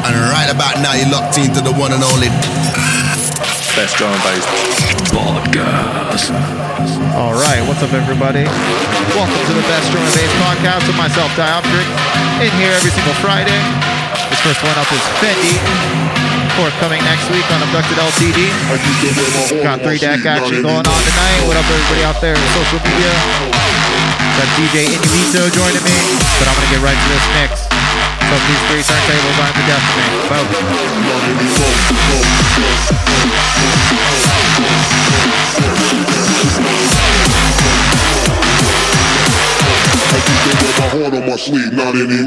And right about now, you're locked into the one and only Best Drum and Bass Podcast. All right, what's up, everybody? Welcome to the Best Drum and Bass Podcast with myself, Dioptrik, in here every single Friday. This first one up is Fendi, forthcoming next week on Abducted L T D. Got three deck action going on tonight. What up, everybody out there in social media? Got DJ Inuviso joining me, but I'm gonna get right to this mix. So these three turntables aren't the death of me. I can get my heart on my sleeve, not anymore.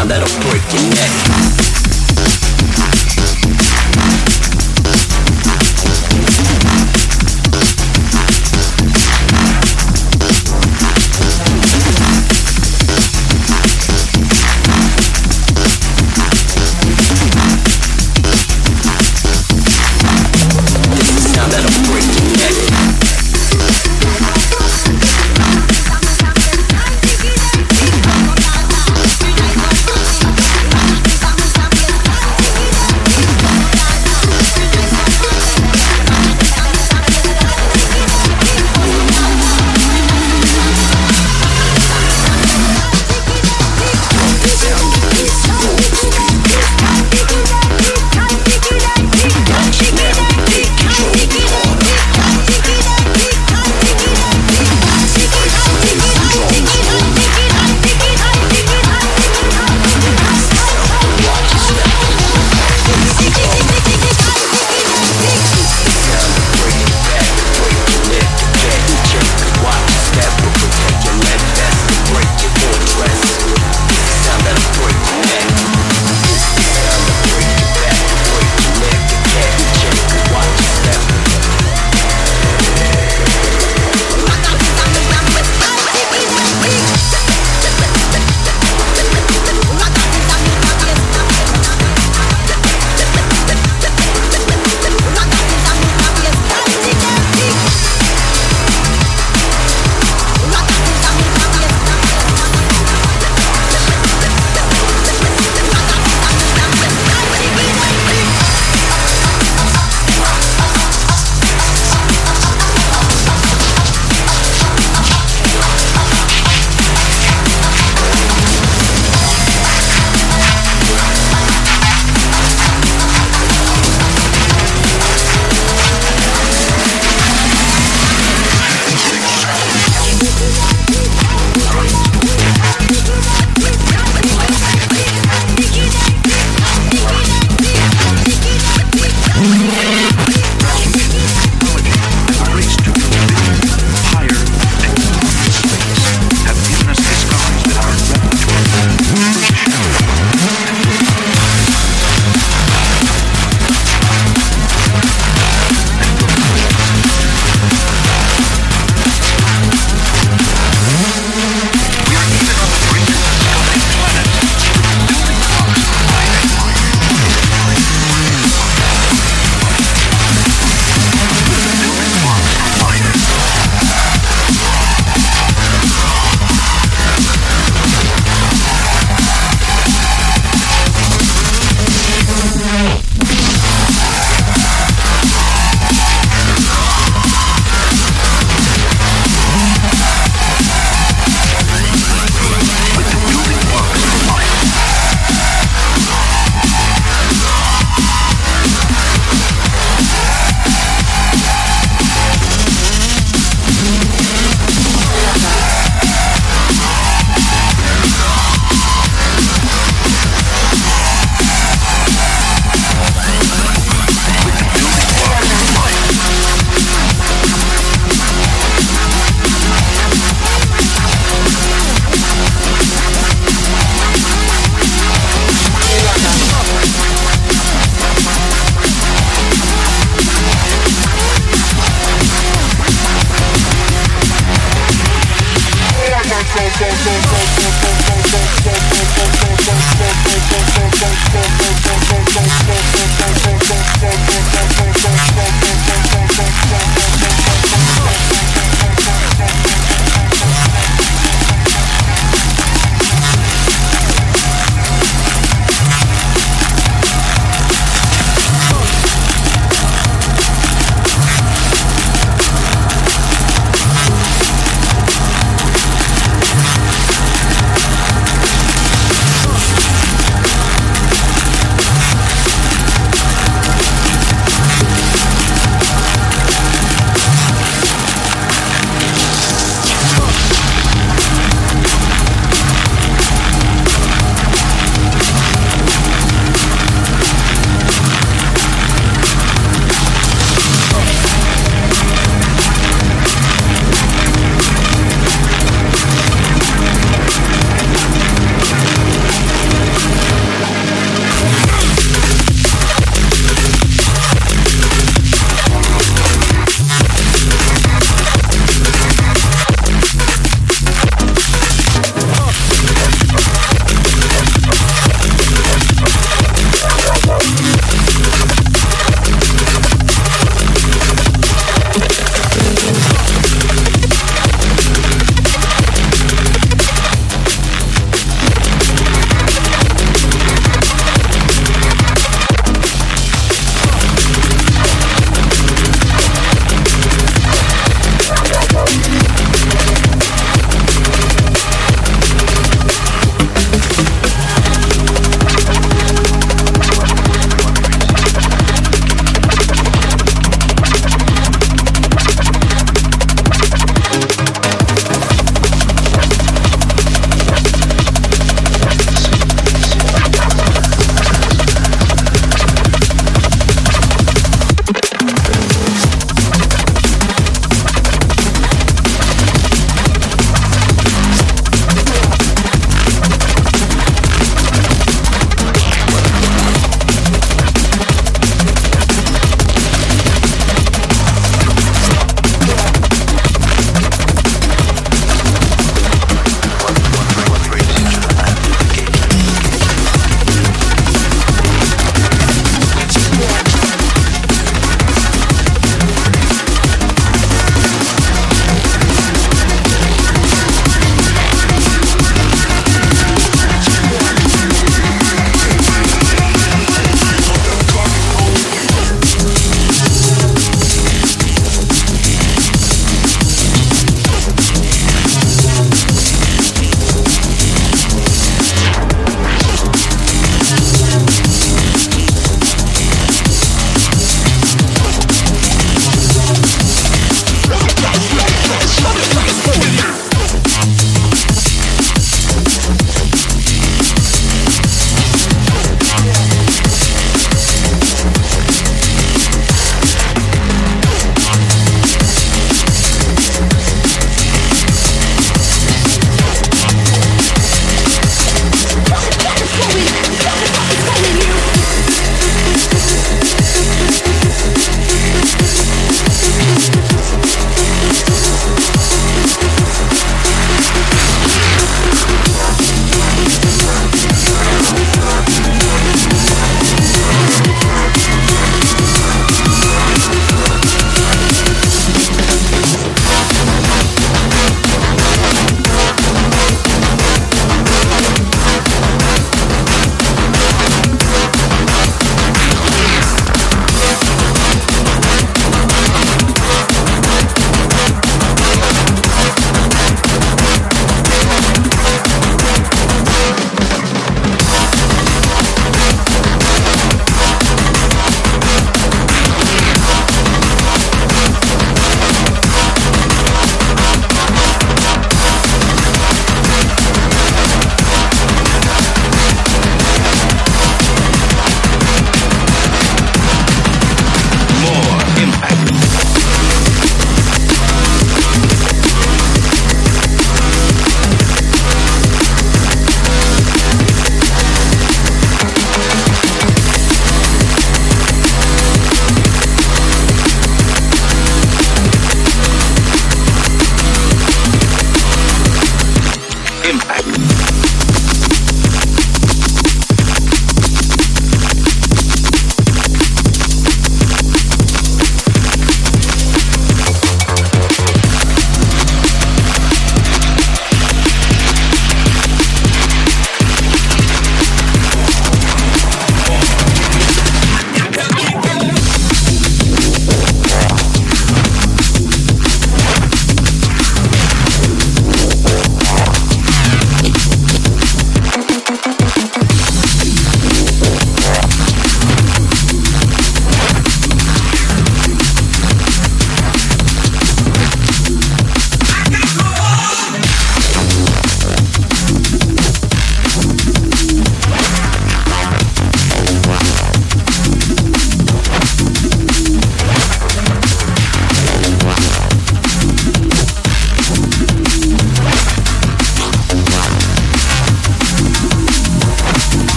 sound that'll break your neck.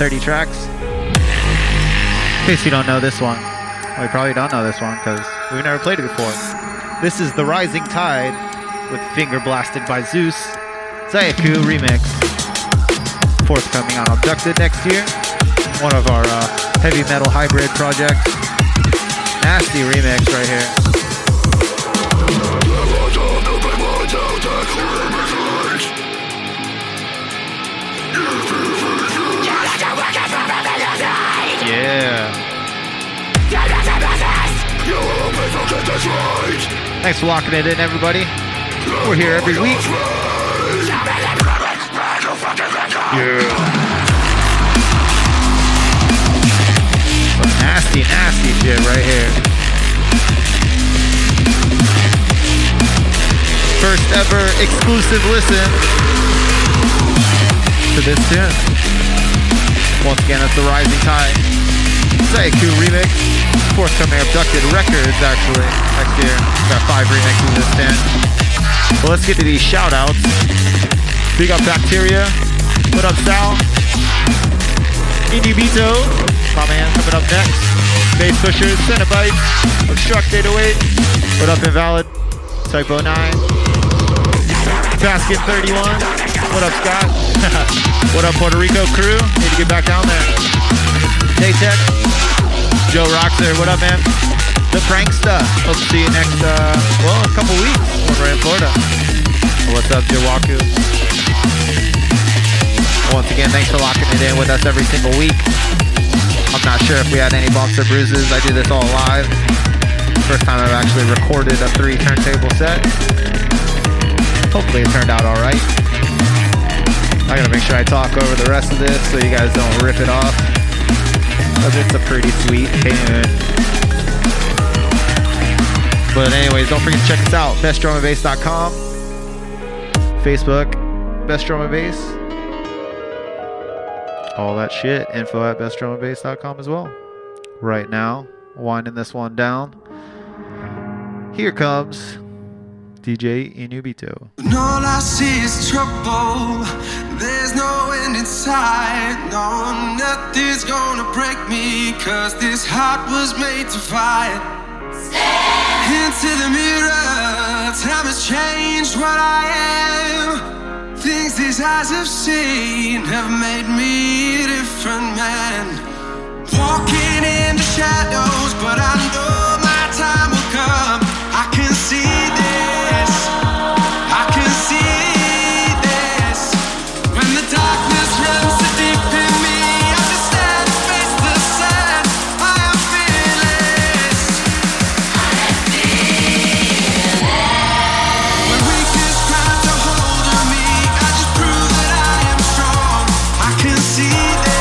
30 tracks. In case you don't know this one. Well, you probably don't know this one because we've never played it before. This is The Rising Tide with Finger Blasted by Zeus. Zayaku remix. Forthcoming on Abducted next year. One of our heavy metal hybrid projects. Nasty remix right here. Yeah. Thanks for locking it in, everybody. We're here every week. Yeah. Some nasty, nasty shit right here. First ever exclusive listen to this tune. Once again, it's The Rising Tide. Zayaku remix, forthcoming Abducted Records, actually, next year. We've got 5 remixes this 10. Well, let's get to these shout-outs. Big up Bacteria. What up, Sal? Indubito, my man, coming up next. Bass Pusher, Cinnabite, Obstruct 808. What up, Invalid? Type 09. Basket 31. What up, Scott? What up, Puerto Rico crew? Need to get back down there. Daytech, Joe Rocker, what up, man? The Pranksta. Hope to see you next, a couple weeks when we're in Florida. What's up, Joe Waku? Once again, thanks for locking it in with us every single week. I'm not sure if we had any bumps or bruises. I do this all live. First time I've actually recorded a 3 turntable set. Hopefully it turned out all right. I gotta make sure I talk over the rest of this so you guys don't rip it off. It's a pretty sweet tune. But anyways, don't forget to check us out. BestDrumandBass.com, Facebook, Best Drum and Bass, all that shit. Info at BestDrumandBass.com as well. Right now, winding this one down. Here comes DJ Inubito. And all I see is trouble. There's no end inside. No, nothing's gonna break me, cause this heart was made to fight. Stand into the mirror. Time has changed what I am. Things these eyes have seen have made me a different man. Walking in the shadows, but I know my time will come. I can see this. I can see this. When the darkness runs so deep in me, I just stand and face the sun. I am fearless. I am fearless. When weakness tries to hold on me, I just prove that I am strong. I can see this.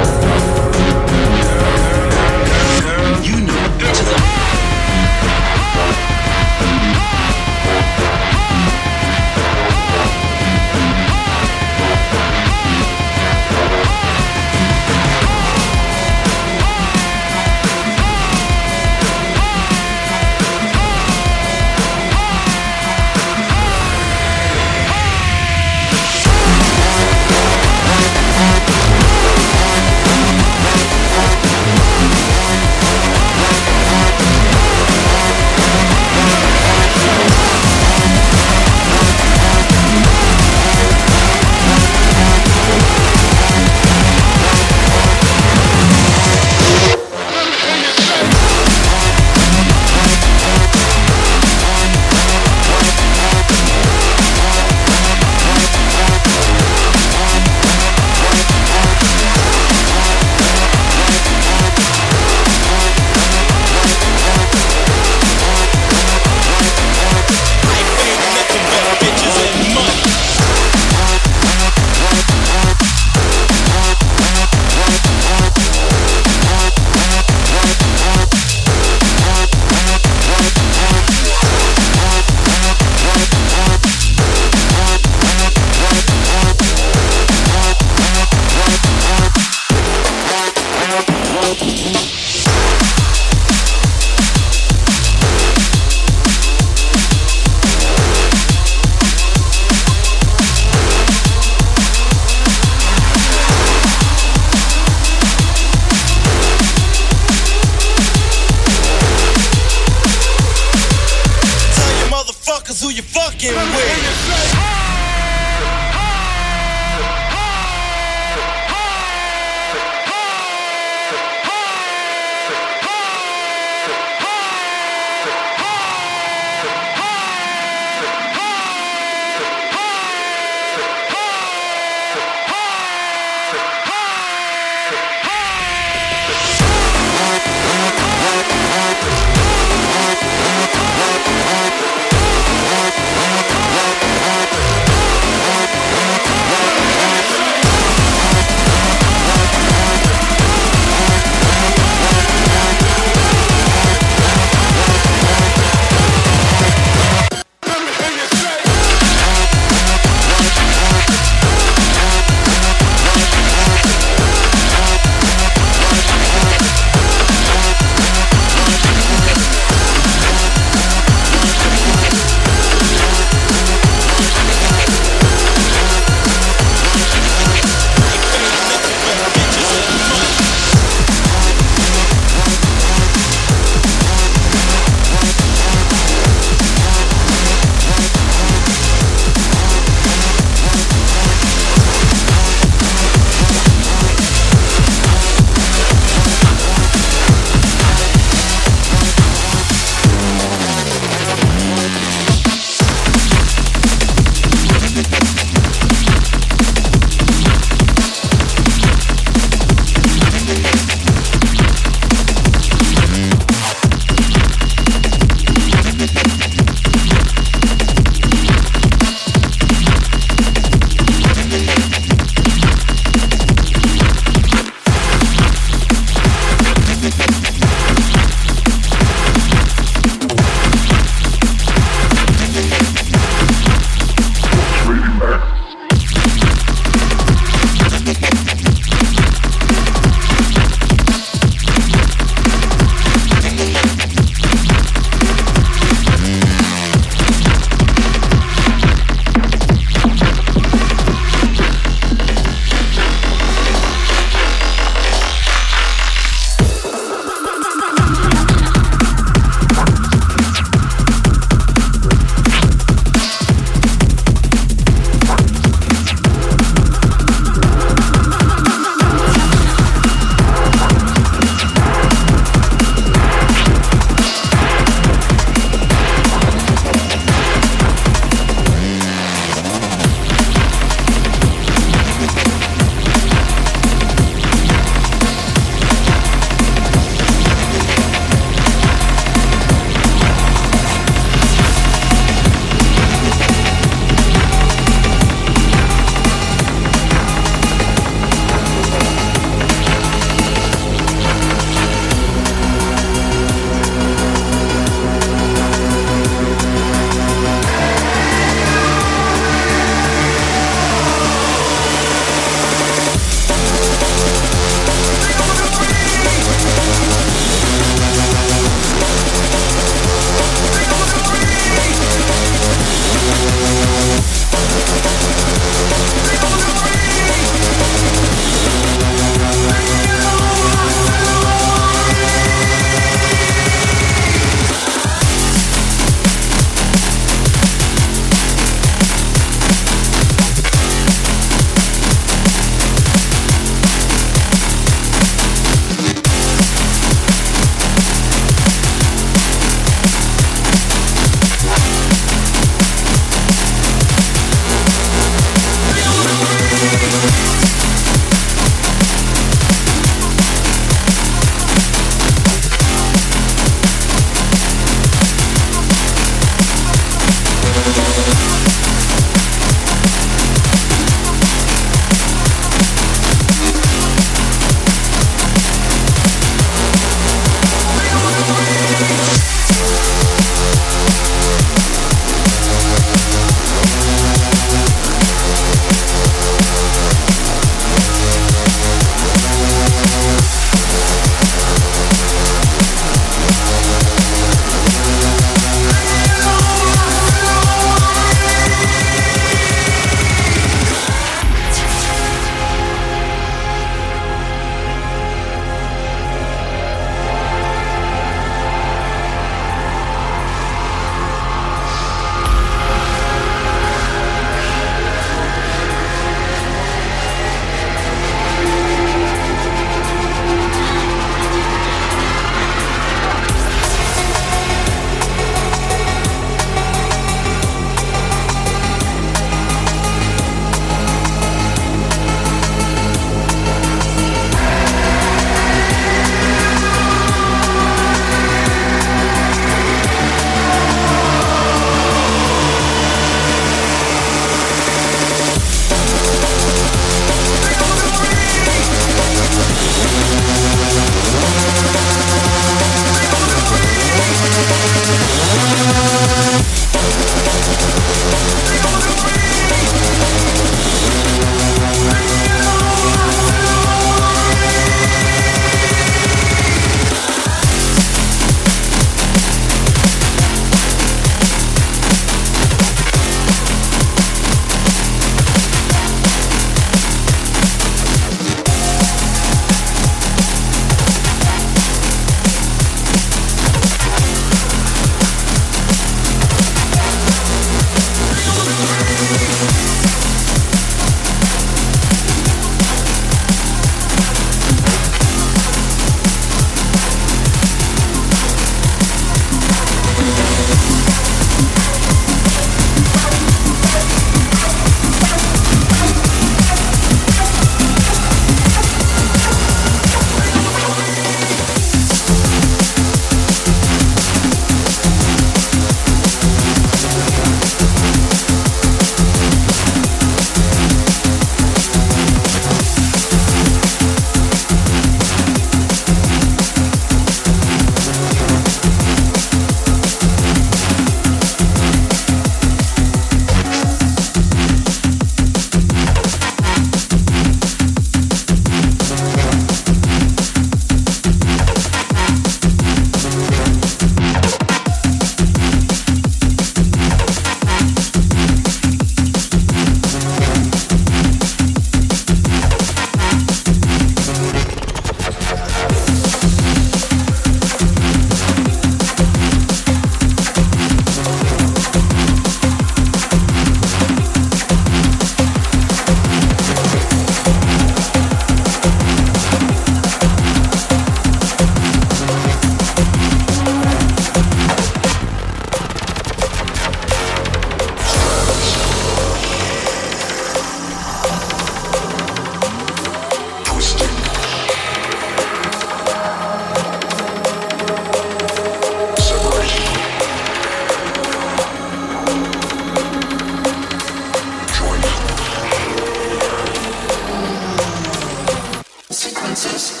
dances.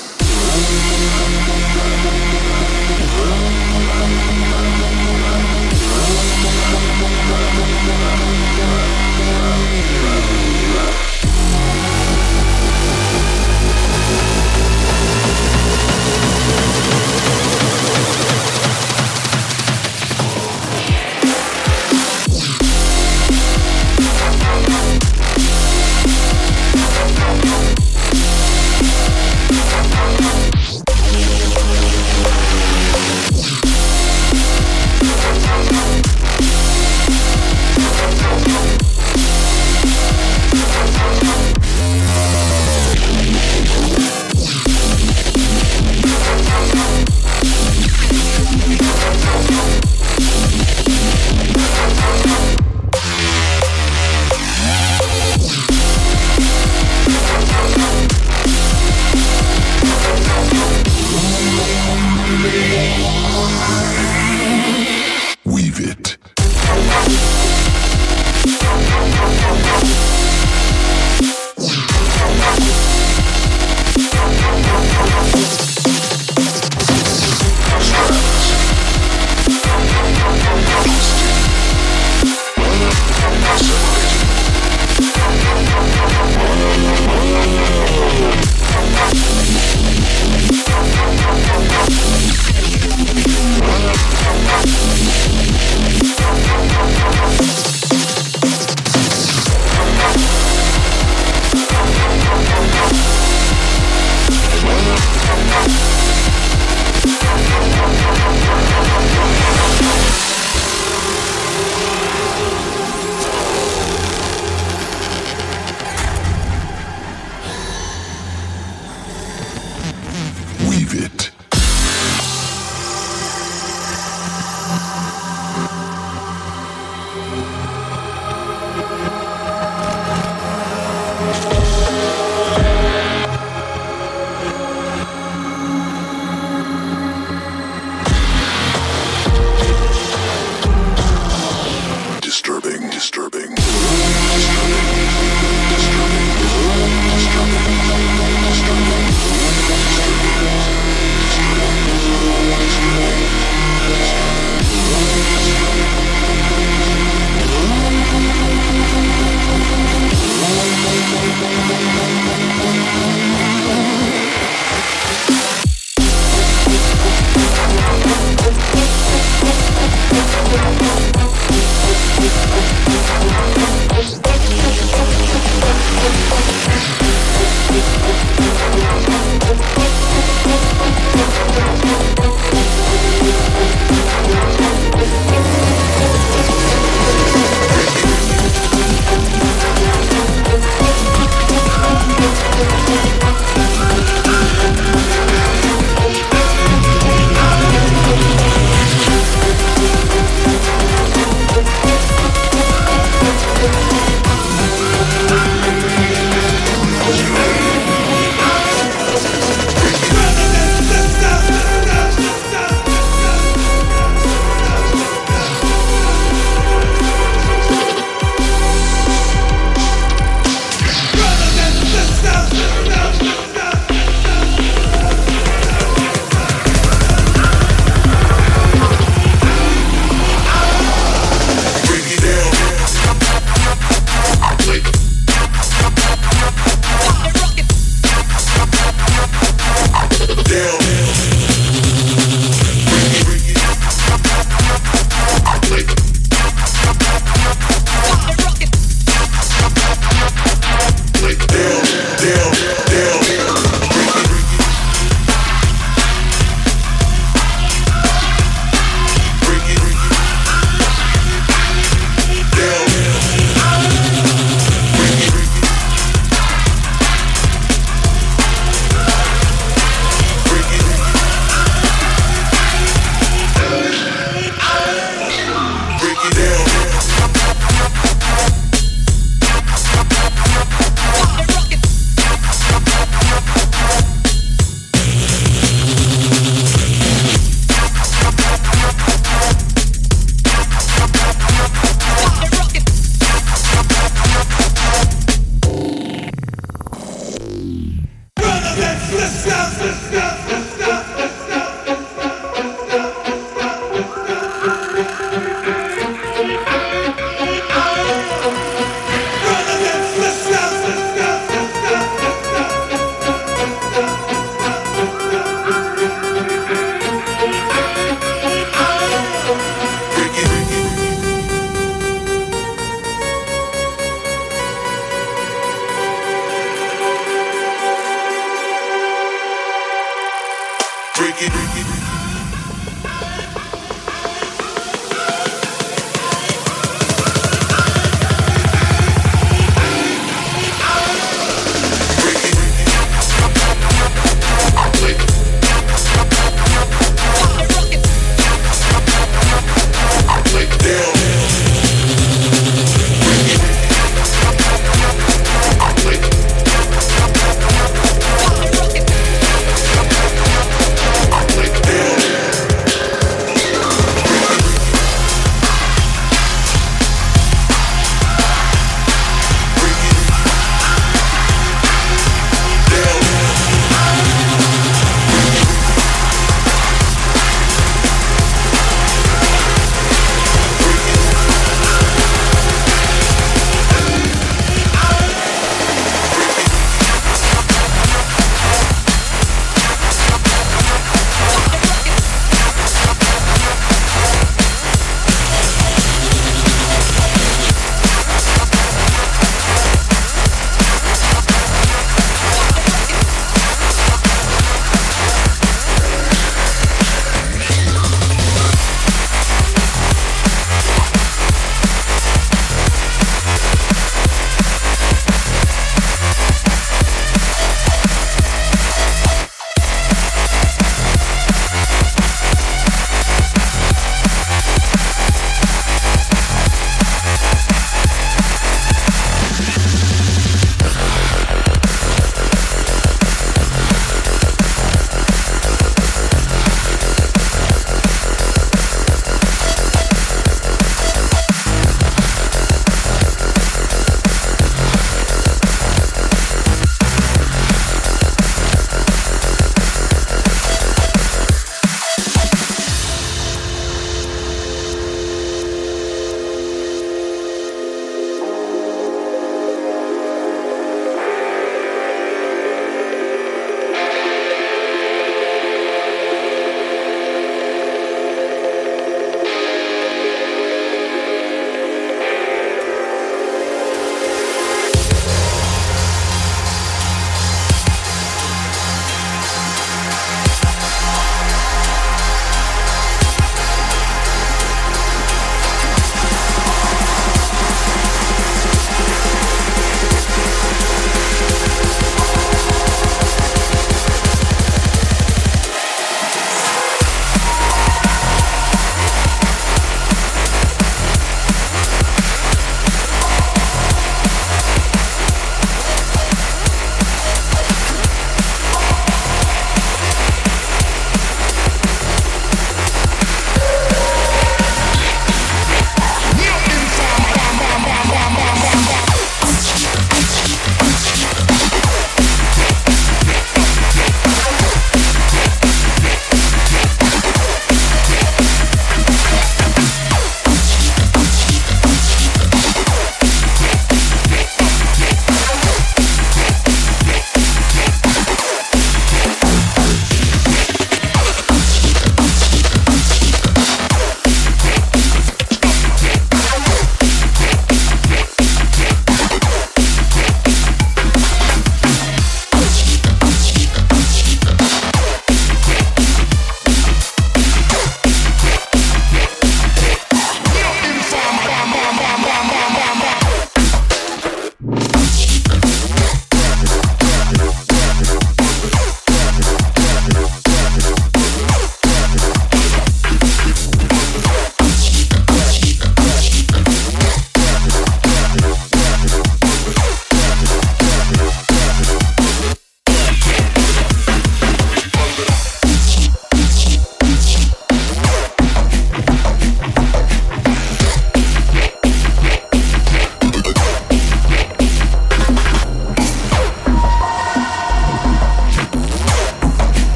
Disturbing. break it.